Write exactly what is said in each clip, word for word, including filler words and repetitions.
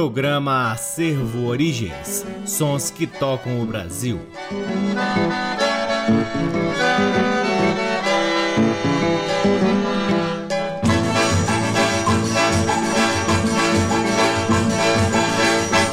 Programa Acervo Origens, sons que tocam o Brasil.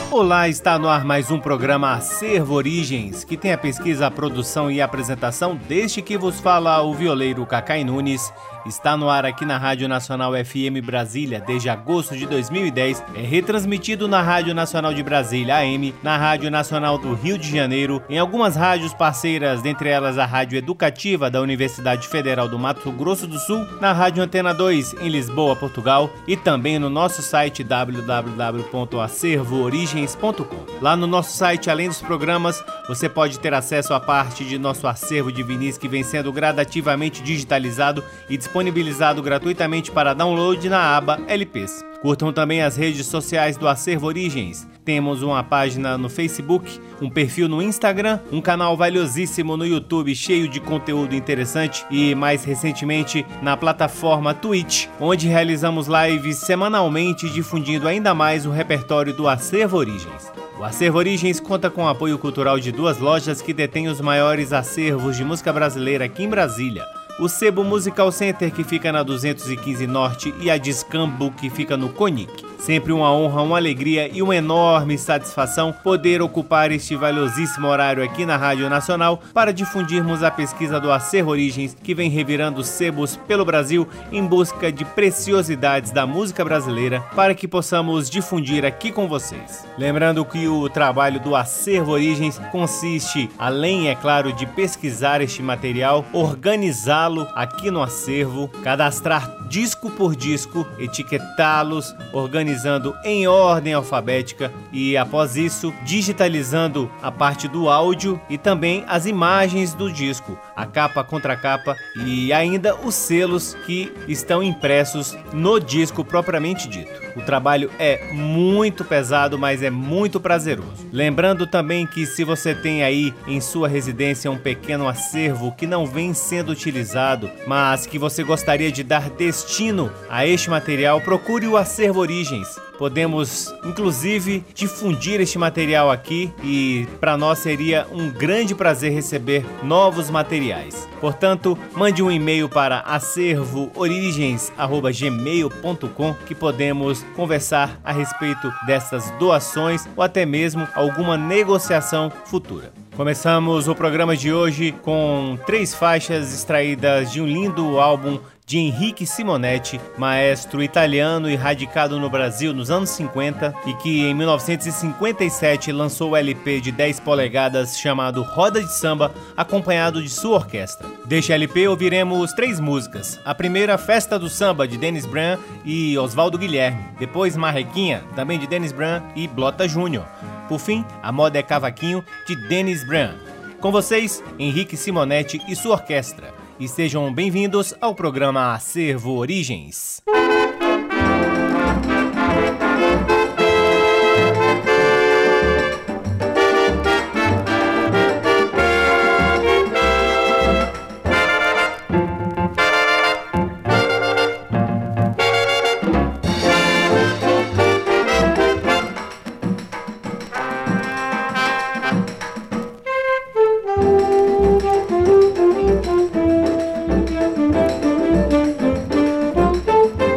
Olá, está no ar mais um programa Acervo Origens, que tem a pesquisa, a produção e a apresentação deste que vos fala o violeiro Cacai Nunes. Está no ar aqui na Rádio Nacional F M Brasília desde agosto de dois mil e dez, é retransmitido na Rádio Nacional de Brasília A M, na Rádio Nacional do Rio de Janeiro, em algumas rádios parceiras, dentre elas a Rádio Educativa da Universidade Federal do Mato Grosso do Sul, na Rádio Antena dois em Lisboa, Portugal, e também no nosso site w w w ponto acervo origens ponto com. Lá no nosso site, além dos programas, você pode ter acesso à parte de nosso acervo de vinis que vem sendo gradativamente digitalizado e disponibilizado disponibilizado gratuitamente para download na aba L Ps. Curtam também as redes sociais do Acervo Origens. Temos uma página no Facebook, um perfil no Instagram, um canal valiosíssimo no YouTube cheio de conteúdo interessante e, mais recentemente, na plataforma Twitch, onde realizamos lives semanalmente difundindo ainda mais o repertório do Acervo Origens. O Acervo Origens conta com o apoio cultural de duas lojas que detêm os maiores acervos de música brasileira aqui em Brasília. O Sebo Musical Center, que fica na duzentos e quinze Norte, e a Discambu, que fica no Conic. Sempre uma honra, uma alegria e uma enorme satisfação poder ocupar este valiosíssimo horário aqui na Rádio Nacional para difundirmos a pesquisa do Acervo Origens, que vem revirando sebos pelo Brasil em busca de preciosidades da música brasileira para que possamos difundir aqui com vocês. Lembrando que o trabalho do Acervo Origens consiste, além, é claro, de pesquisar este material, organizá-lo aqui no acervo, cadastrar disco por disco, etiquetá-los, organizá organizando em ordem alfabética e, após isso, digitalizando a parte do áudio e também as imagens do disco, a capa, a contracapa e ainda os selos que estão impressos no disco propriamente dito. O trabalho é muito pesado, mas é muito prazeroso. Lembrando também que se você tem aí em sua residência um pequeno acervo que não vem sendo utilizado, mas que você gostaria de dar destino a este material, procure o Acervo Origens. Podemos, inclusive, difundir este material aqui e para nós seria um grande prazer receber novos materiais. Portanto, mande um e-mail para acervo origens arroba gmail ponto com que podemos conversar a respeito dessas doações ou até mesmo alguma negociação futura. Começamos o programa de hoje com três faixas extraídas de um lindo álbum de Henrique Simonetti, maestro italiano e radicado no Brasil nos anos cinquenta e que em mil novecentos e cinquenta e sete lançou o L P de dez polegadas chamado Roda de Samba, acompanhado de sua orquestra. Deste L P ouviremos três músicas. A primeira, Festa do Samba, de Denis Brand e Oswaldo Guilherme. Depois, Marrequinha, também de Denis Brand e Blota Júnior. Por fim, A Moda é Cavaquinho, de Denis Brand. Com vocês, Henrique Simonetti e sua orquestra. E sejam bem-vindos ao programa Acervo Origens. Thank you.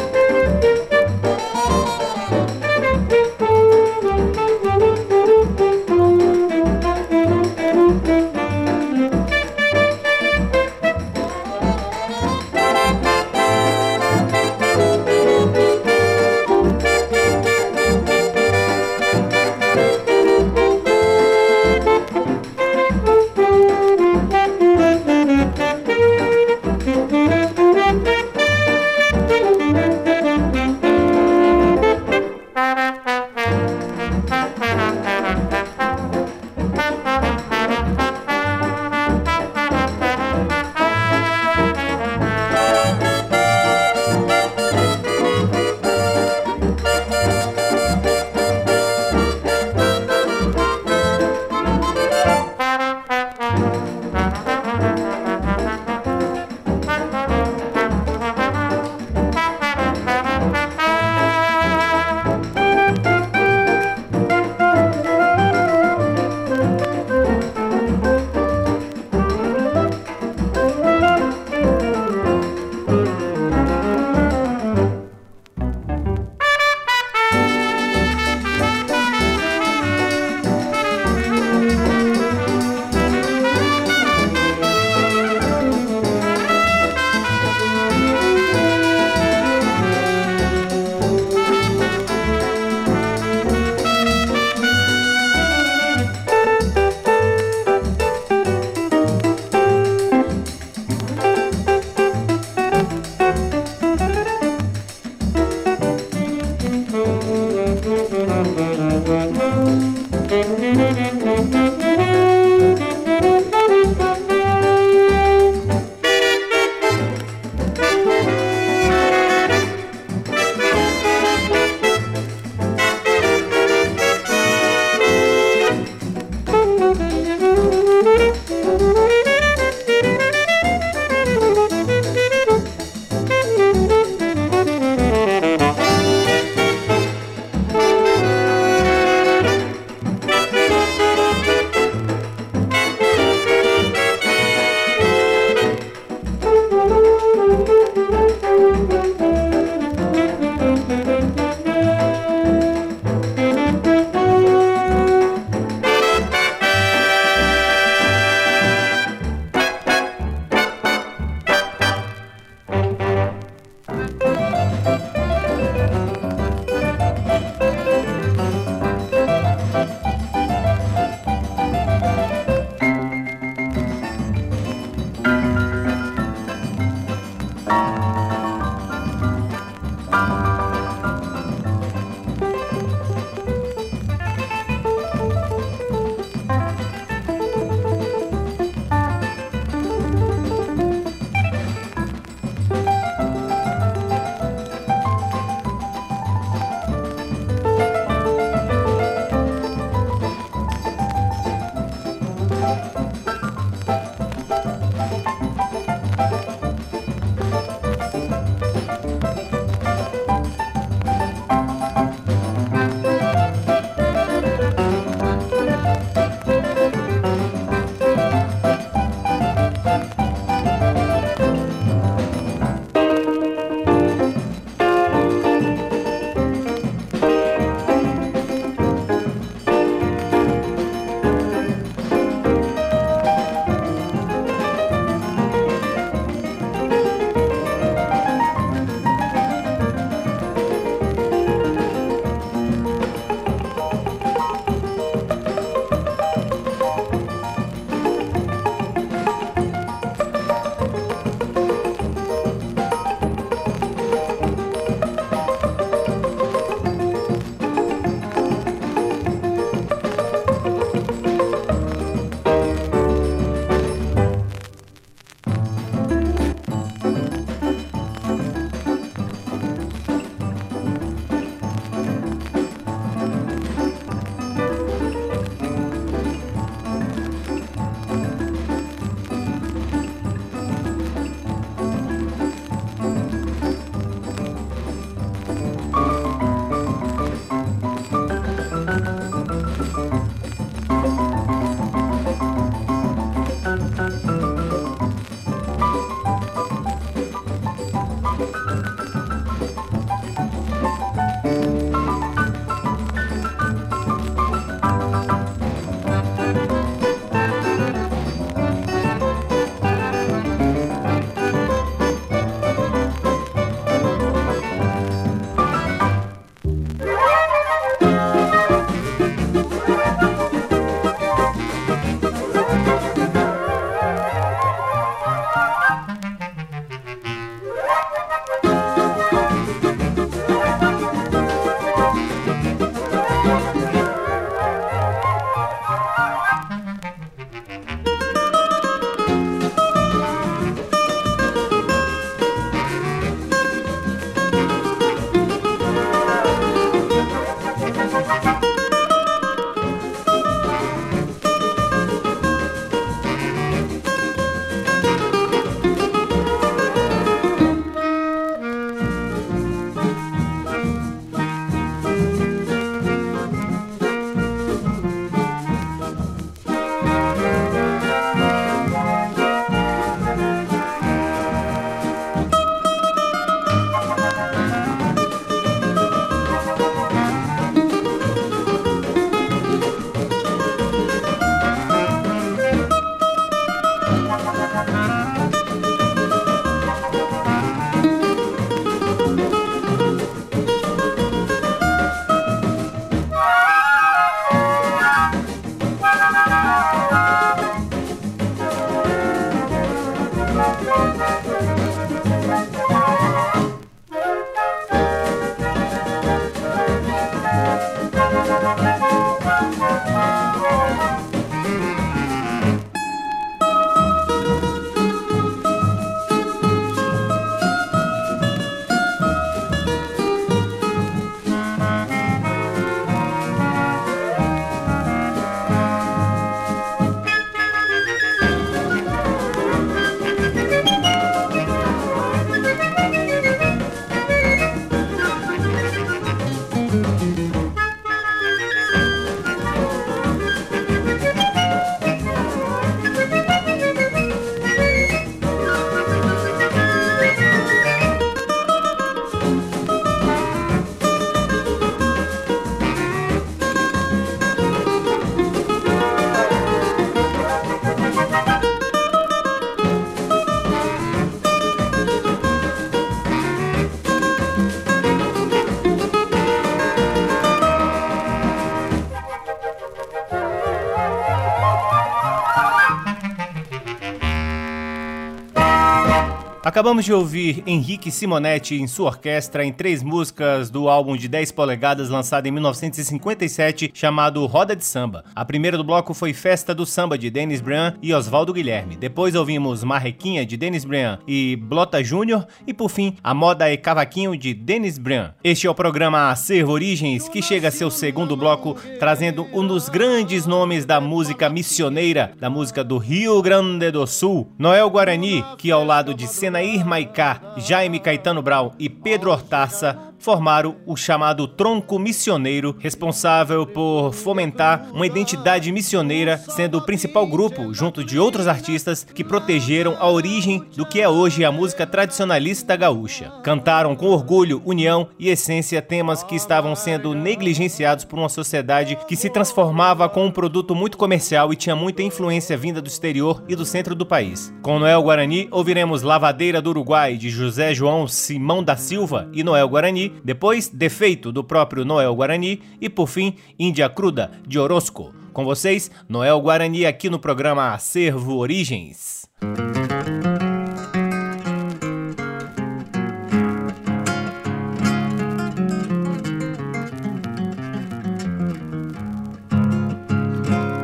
Acabamos de ouvir Henrique Simonetti em sua orquestra em três músicas do álbum de dez polegadas lançado em mil novecentos e cinquenta e sete, chamado Roda de Samba. A primeira do bloco foi Festa do Samba, de Denis Brand e Oswaldo Guilherme. Depois ouvimos Marrequinha, de Denis Brand e Blota Júnior. E por fim, A Moda e Cavaquinho, de Denis Brand. Este é o programa Acervo Origens, que chega a seu segundo bloco, trazendo um dos grandes nomes da música missioneira, da música do Rio Grande do Sul, Noel Guarany, que ao lado de Senair Maicá, Jaime Caetano Brau e Pedro Hortaça formaram o chamado Tronco Missioneiro, responsável por fomentar uma identidade missioneira, sendo o principal grupo, junto de outros artistas, que protegeram a origem do que é hoje a música tradicionalista gaúcha. Cantaram com orgulho, união e essência temas que estavam sendo negligenciados por uma sociedade que se transformava com um produto muito comercial e tinha muita influência vinda do exterior e do centro do país. Com Noel Guarany, ouviremos Lavadeira do Uruguai, de José João Simão da Silva e Noel Guarany, depois Defeito, do próprio Noel Guarany, e por fim Índia Cruda, de Orozco. Com vocês, Noel Guarany, aqui no programa Acervo Origens.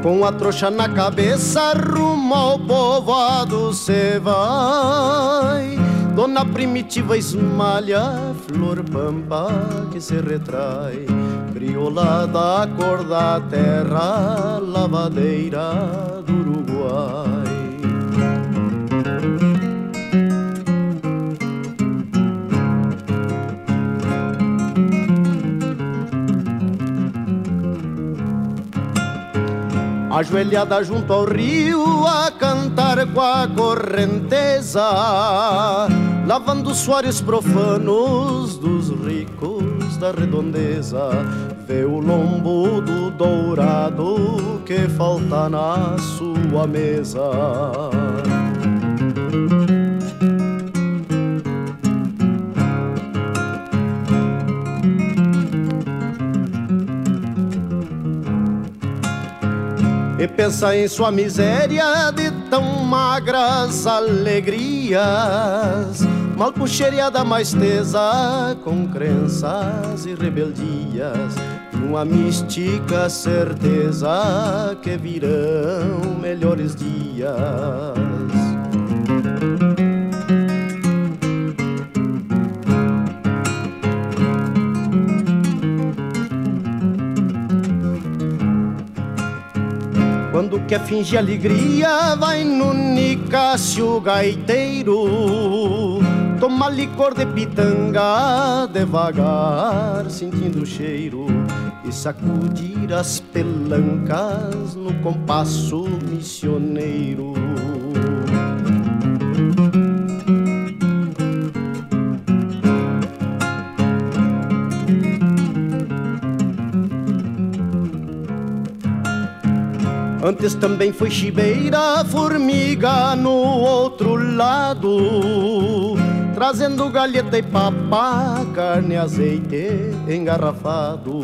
Com a trouxa na cabeça, rumo ao povoado cê vai, dona primitiva esmalha, flor pampa que se retrai, briolada a cor da terra, lavadeira do Uruguai. Ajoelhada junto ao rio a cantar com a correnteza, lavando suores profanos dos ricos da redondeza. Vê o lombo do dourado que falta na sua mesa. E pensa em sua miséria de tão magras alegrias, mal puxereada maisteza com crenças e rebeldias, numa mística certeza que virão melhores dias. Quando quer fingir alegria, vai no Nicácio gaiteiro, toma licor de pitanga, devagar sentindo o cheiro, e sacudir as pelancas no compasso missioneiro. Antes também foi chibeira, formiga no outro lado, trazendo galheta e papá, carne, azeite engarrafado.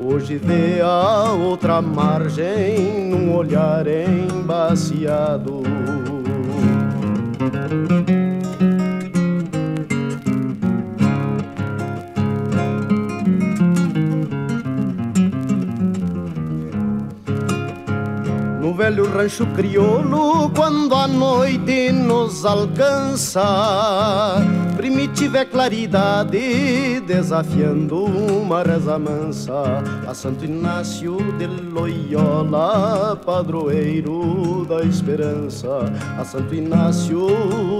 Hoje vê a outra margem num olhar embaciado. Velho rancho crioulo, quando a noite nos alcança, primitiva é claridade, desafiando uma reza mansa a Santo Inácio de Loyola, padroeiro da esperança, a Santo Inácio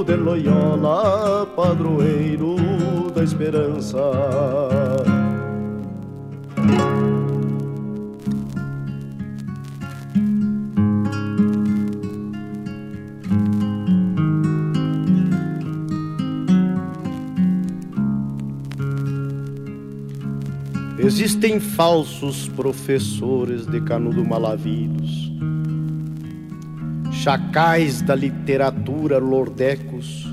de Loyola, padroeiro da esperança. Existem falsos professores de canudo malavidos, chacais da literatura lordecos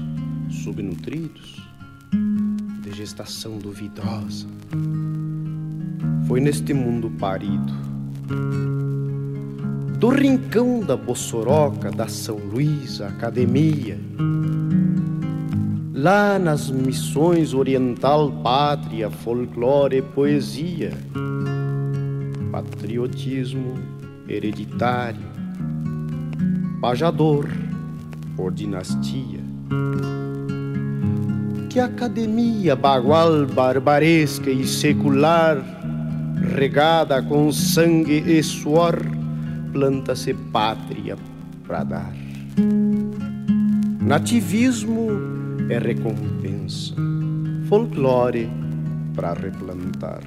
subnutridos, de gestação duvidosa. Foi neste mundo parido, do rincão da Bossoroca, da São Luís, a academia, lá nas missões oriental, pátria, folclore, poesia, patriotismo hereditário, pajador por dinastia. Que a academia bagual, barbaresca e secular, regada com sangue e suor, planta-se pátria pra dar. Nativismo é recompensa, folclore pra replantar.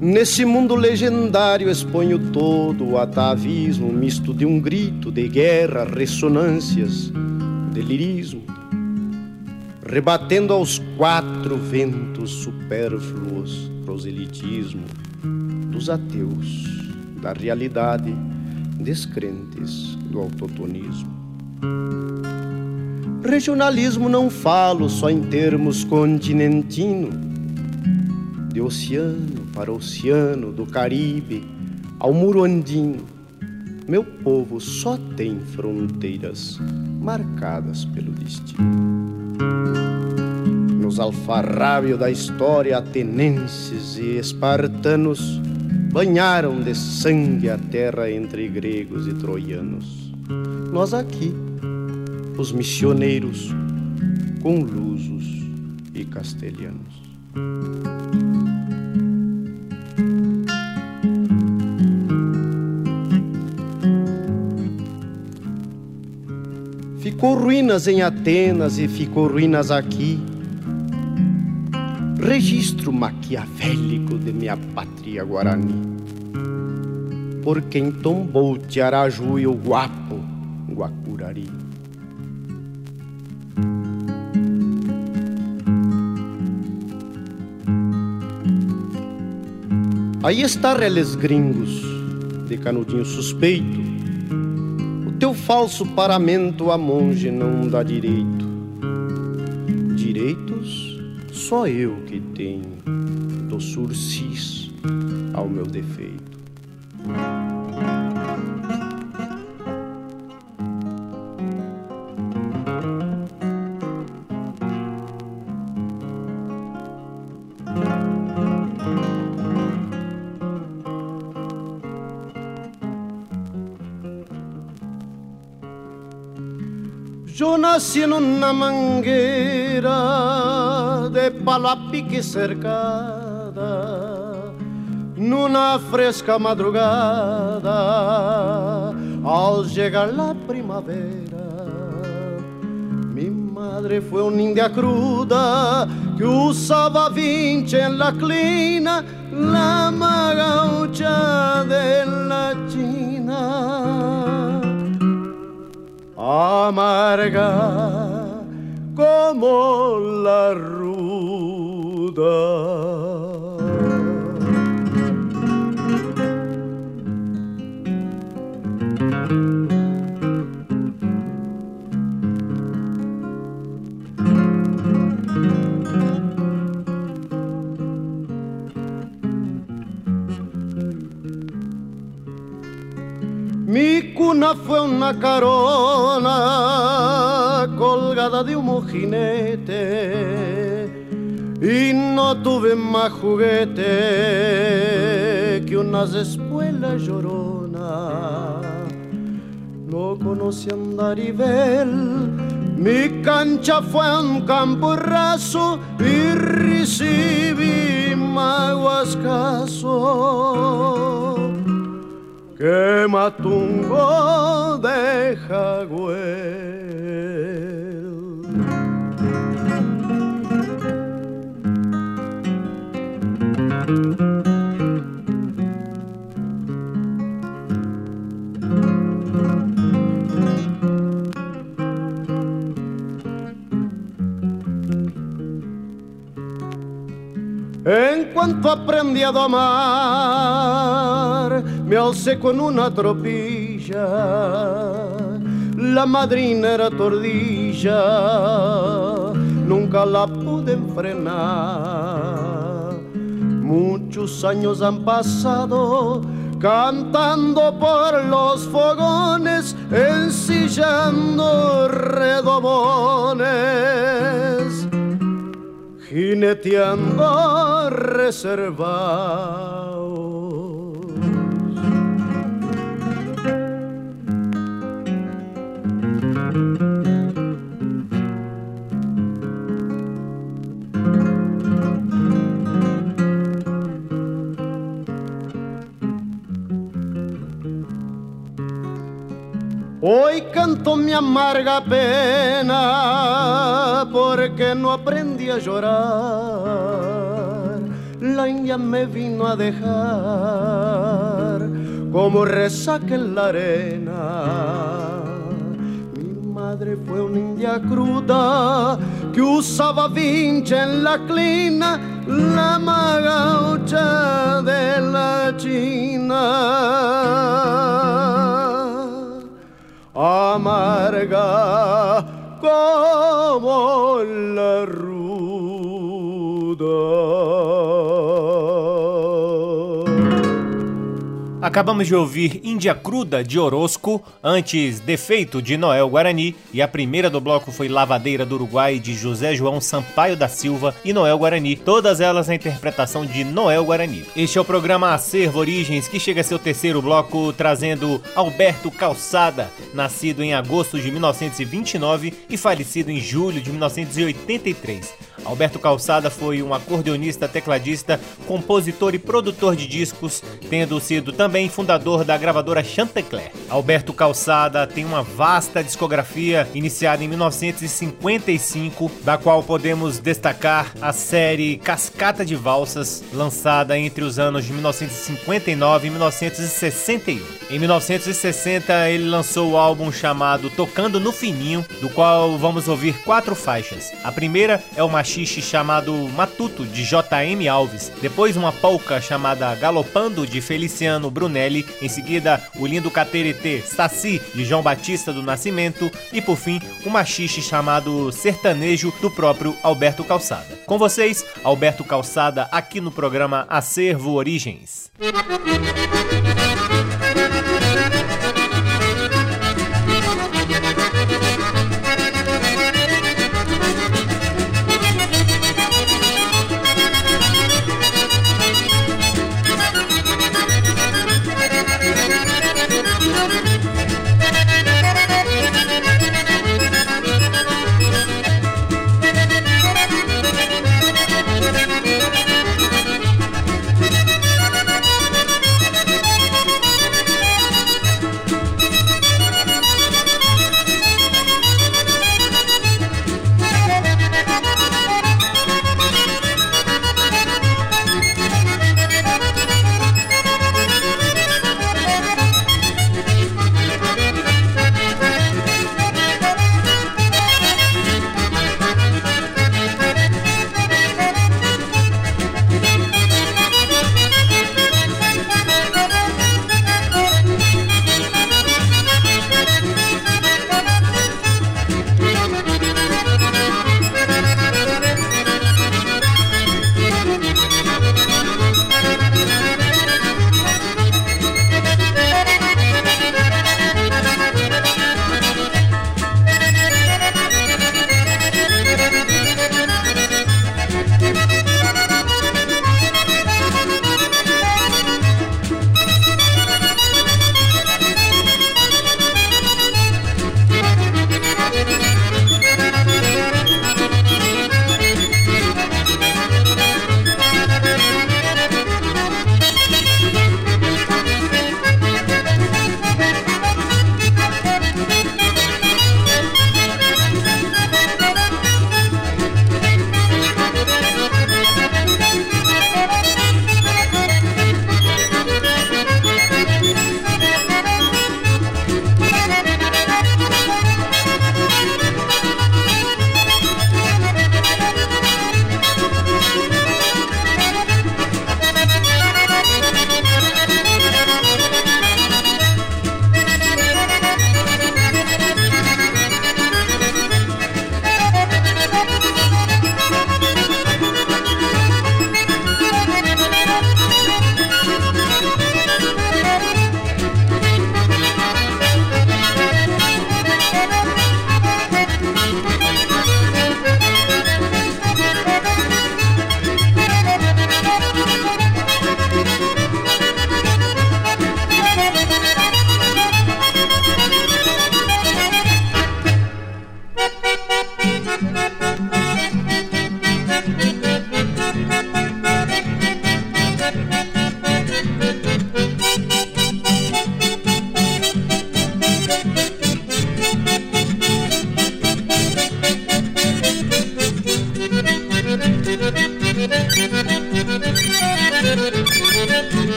Nesse mundo legendário exponho todo o atavismo, misto de um grito de guerra, ressonâncias, delirismo, rebatendo aos quatro ventos supérfluos, proselitismo dos ateus, da realidade, descrentes do autotonismo. Regionalismo não falo só em termos continentino, de oceano para oceano, do Caribe ao muro andino, meu povo só tem fronteiras marcadas pelo destino. Nos alfarrábios da história, atenenses e espartanos banharam de sangue a terra entre gregos e troianos. Nós aqui, os missioneiros, conlusos e castelhanos. Ficou ruínas em Atenas e ficou ruínas aqui, registro maquiavélico de minha pátria Guarani. Por quem tombou Tiaraju e o guapo Guacurari. Aí está reles gringos, de canudinho suspeito, o teu falso paramento a monge não dá direito. Direitos só eu que tenho, do surcis ao meu defeito. Nasci numa mangueira de palo a pique cercada, numa fresca madrugada, ao chegar la primavera. Mi madre foi uma índia cruda que usava vinche en la clina, la magaucha de la China. Amarga como la ruda. Mi cuna fue una carona colgada de un mojinete y no tuve más juguete que unas espuelas lloronas. No conocí andarivel, mi cancha fue un campo raso y recibí maguascazo. Que matungo de jagüel. En cuanto aprendí a domar, me alcé con una tropilla, la madrina era tordilla, nunca la pude frenar. Muchos años han pasado, cantando por los fogones, ensillando redobones, jineteando reservados. Hoy canto mi amarga pena porque no aprendí a llorar. La India me vino a dejar como resaca en la arena. Mi madre fue una india cruda que usaba vincha en la clina, la magaucha de la China. Amarga como la ruda. Acabamos de ouvir Índia Cruda, de Orozco, antes Defeito, de Noel Guarany, e a primeira do bloco foi Lavadeira do Uruguai, de José João Sampaio da Silva e Noel Guarany, todas elas na interpretação de Noel Guarany. Este é o programa Acervo Origens, que chega a seu terceiro bloco, trazendo Alberto Calçada, nascido em agosto de mil novecentos e vinte e nove e falecido em julho de mil novecentos e oitenta e três. Alberto Calçada foi um acordeonista, tecladista, compositor e produtor de discos, tendo sido também fundador da gravadora Chantecler. Alberto Calçada tem uma vasta discografia iniciada em mil novecentos e cinquenta e cinco, da qual podemos destacar a série Cascata de Valsas, lançada entre os anos de mil novecentos e cinquenta e nove e mil novecentos e sessenta e um. Em mil novecentos e sessenta, ele lançou o álbum chamado Tocando no Fininho, do qual vamos ouvir quatro faixas. A primeira é o machixe chamado Matuto, de J M. Alves, depois uma polca chamada Galopando, de Feliciano Brunelli, Brunelli, em seguida o lindo cateretê Saci, de João Batista do Nascimento, e por fim um machixe chamado Sertanejo, do próprio Alberto Calçada. Com vocês, Alberto Calçada, aqui no programa Acervo Origens.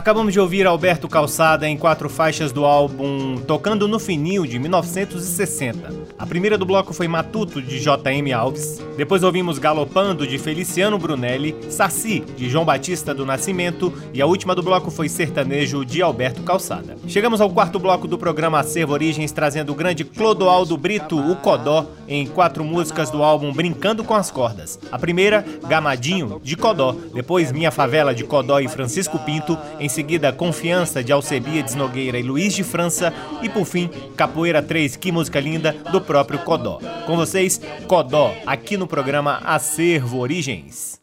Acabamos de ouvir Alberto Calçada em quatro faixas do álbum Tocando no Fininho, de mil novecentos e sessenta. A primeira do bloco foi Matuto, de J M. Alves. Depois ouvimos Galopando, de Feliciano Brunelli, Saci, de João Batista do Nascimento, e a última do bloco foi Sertanejo, de Alberto Calçada. Chegamos ao quarto bloco do programa Acervo Origens, trazendo o grande Clodoaldo Brito, o Codó, em quatro músicas do álbum Brincando com as Cordas. A primeira, Gamadinho, de Codó, depois Minha Favela, de Codó e Francisco Pinto, em seguida Confiança, de Alcebíades Nogueira e Luiz de França, e por fim Capoeira três, Que Música Linda, do próprio Codó. Com vocês, Codó, aqui no programa Acervo Origens.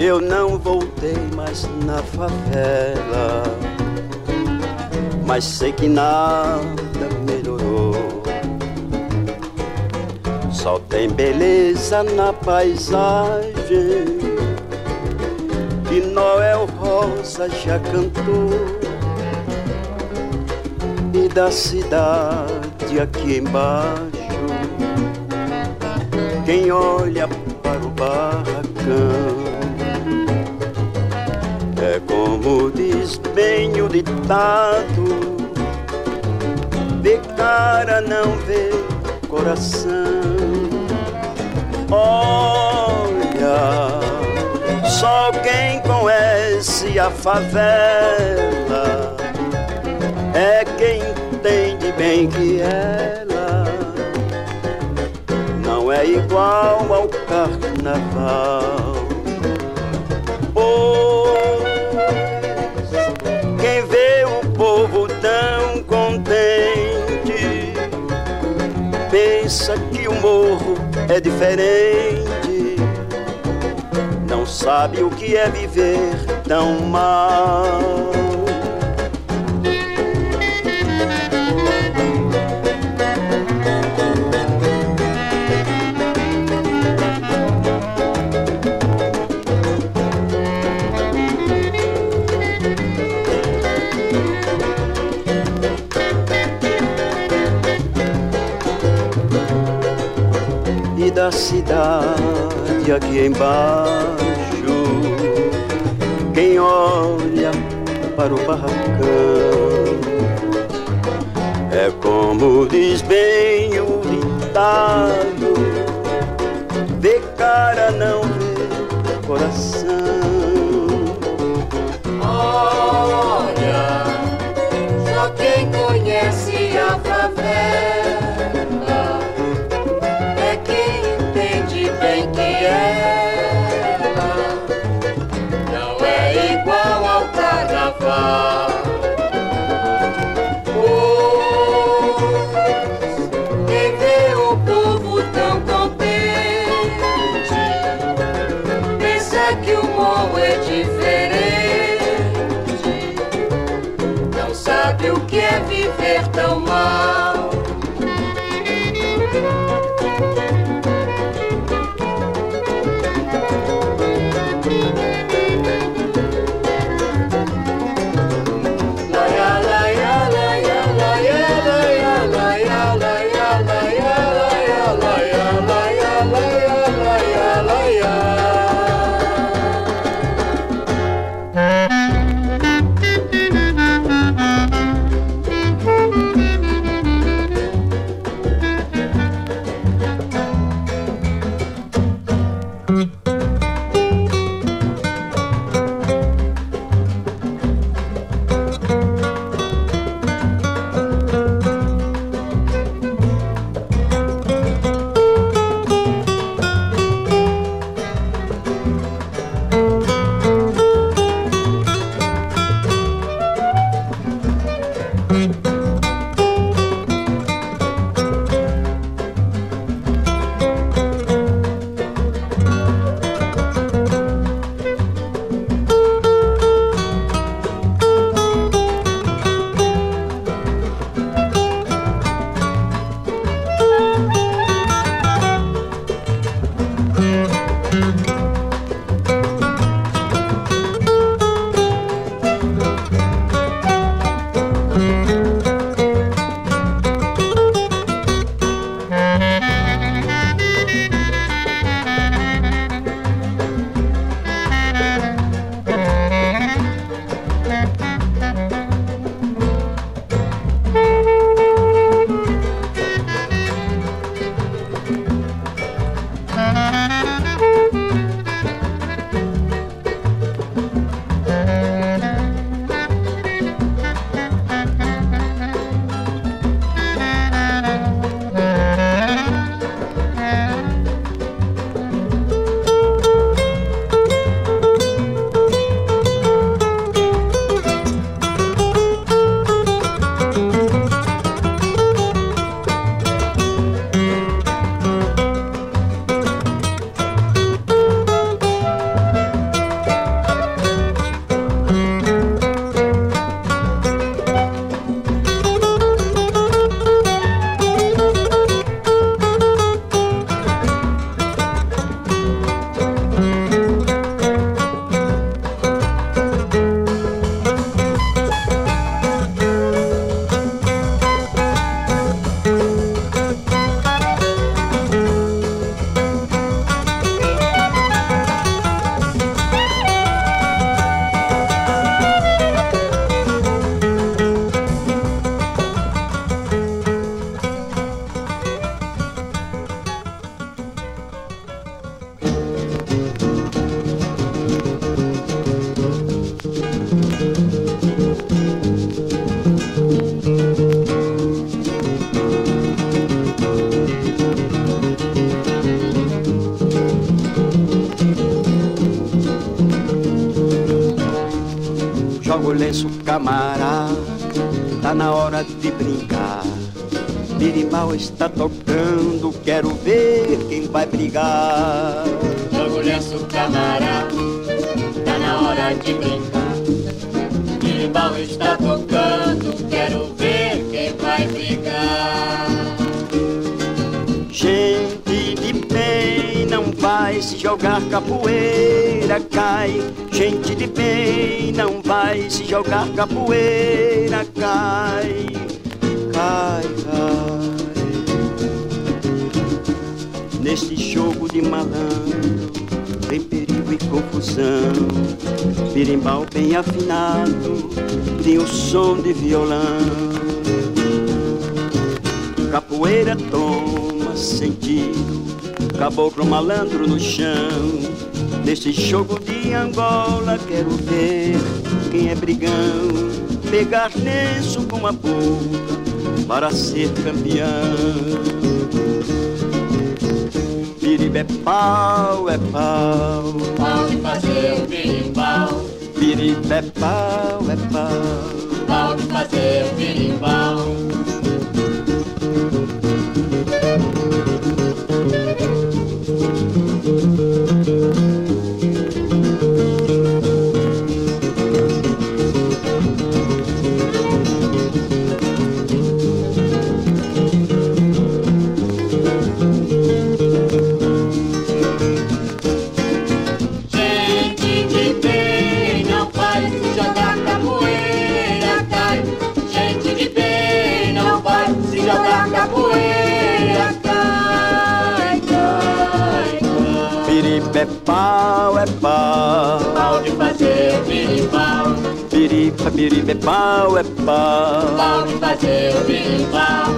Eu não voltei mais na favela, mas sei que nada melhorou. Só tem beleza na paisagem que Noel Rosa já cantou. E da cidade aqui embaixo, quem olha para o barracão, é como diz bem o ditado, de cara não vê coração. Olha, só quem conhece a favela é quem entende bem que ela não é igual ao carnaval. Oh, pensa que o morro é diferente, não sabe o que é viver tão mal. Da cidade aqui embaixo, quem olha para o barracão é como diz bem o ditado, vê cara não vê coração. Olha, só quem conhece a favela não é igual ao carnaval, pois quem vê o povo tão contente pensa que o morro é diferente, não sabe o que é viver tão mal. Joga o lenço, camarada, tá na hora de brincar. berimbau está tocando, quero ver quem vai brigar. Orgulhaço, camará, tá na hora de brincar. Berimbau está tocando, quero ver quem vai brigar. Gente de bem não vai se jogar capoeira, cai. Gente de bem não vai se jogar capoeira, cai. Cai, cai. Neste jogo de malandro tem perigo e confusão. Berimbau bem afinado tem o som de violão. Capoeira toma sentido, caboclo malandro no chão. Neste jogo de Angola quero ver quem é brigão. Pegar lenço com a boca para ser campeão. Biriba é pau, é pau, pau de fazer o berimbau. Biriba é pau, é pau, pau de fazer o berimbau. É pau, é pau, pau de fazer o berimbau. Biriba, biriba, é pau, é pau, pau de fazer o berimbau.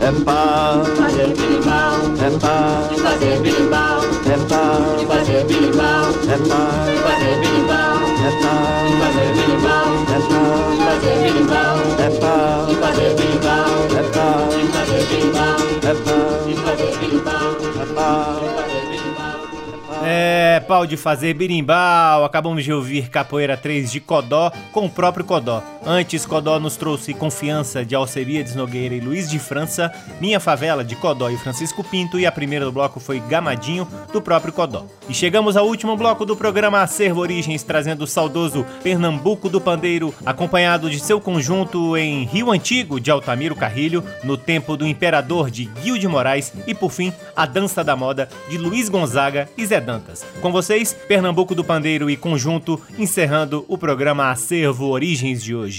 É pau, de fazer o berimbau. É pau, de fazer o berimbau. É pau, de fazer o berimbau. É pau, de fazer o berimbau. É pau, de fazer o berimbau. É pau, de fazer o berimbau. É pau, de fazer o berimbau. É pau, de fazer o berimbau. É pau, de fazer o berimbau. É pau. É pau de fazer berimbau. Acabamos de ouvir Capoeira três de Codó com o próprio Codó. Antes, Codó nos trouxe Confiança, de Alcebíades Nogueira e Luiz de França, Minha Favela, de Codó e Francisco Pinto, e a primeira do bloco foi Gamadinho, do próprio Codó. E chegamos ao último bloco do programa Acervo Origens, trazendo o saudoso Pernambuco do Pandeiro, acompanhado de seu conjunto em Rio Antigo, de Altamiro Carrilho, No Tempo do Imperador, de Guio de Moraes, e por fim, A Dança da Moda, de Luiz Gonzaga e Zé Dantas. Com vocês, Pernambuco do Pandeiro e conjunto, encerrando o programa Acervo Origens de hoje.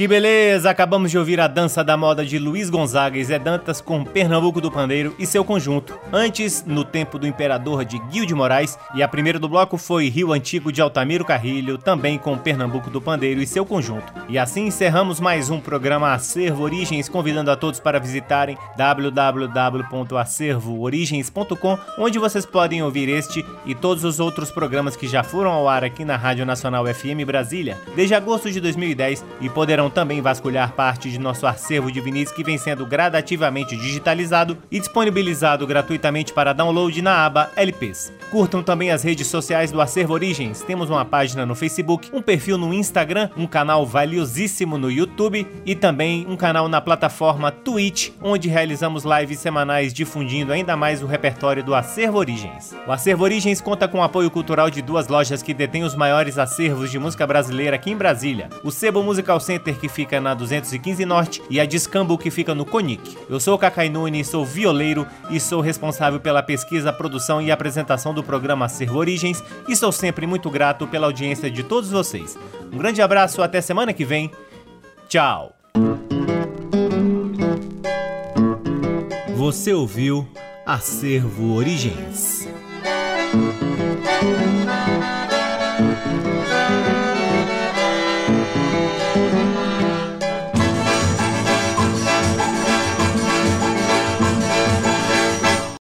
Que beleza! Acabamos de ouvir a dança da moda de Luiz Gonzaga e Zé Dantas com Pernambuco do Pandeiro e seu conjunto. Antes, No Tempo do Imperador, de Guio de Moraes, e a primeira do bloco foi Rio Antigo, de Altamiro Carrilho, também com Pernambuco do Pandeiro e seu conjunto. E assim encerramos mais um programa Acervo Origens, convidando a todos para visitarem w w w ponto acervo origens ponto com, onde vocês podem ouvir este e todos os outros programas que já foram ao ar aqui na Rádio Nacional F M Brasília desde agosto de dois mil e dez e poderão também vasculhar parte de nosso acervo de vinis, que vem sendo gradativamente digitalizado e disponibilizado gratuitamente para download na aba L Ps. Curtam também as redes sociais do Acervo Origens. Temos uma página no Facebook, um perfil no Instagram, um canal valiosíssimo no YouTube e também um canal na plataforma Twitch, onde realizamos lives semanais difundindo ainda mais o repertório do Acervo Origens. O Acervo Origens conta com o apoio cultural de duas lojas que detêm os maiores acervos de música brasileira aqui em Brasília: o Sebo Musical Center, que fica na duzentos e quinze Norte, e a Discambu, que fica no Conic. Eu sou o Cacai Nunes, sou violeiro e sou responsável pela pesquisa, produção e apresentação do programa Acervo Origens, e sou sempre muito grato pela audiência de todos vocês. Um grande abraço, até semana que vem. Tchau! Você ouviu Acervo Origens.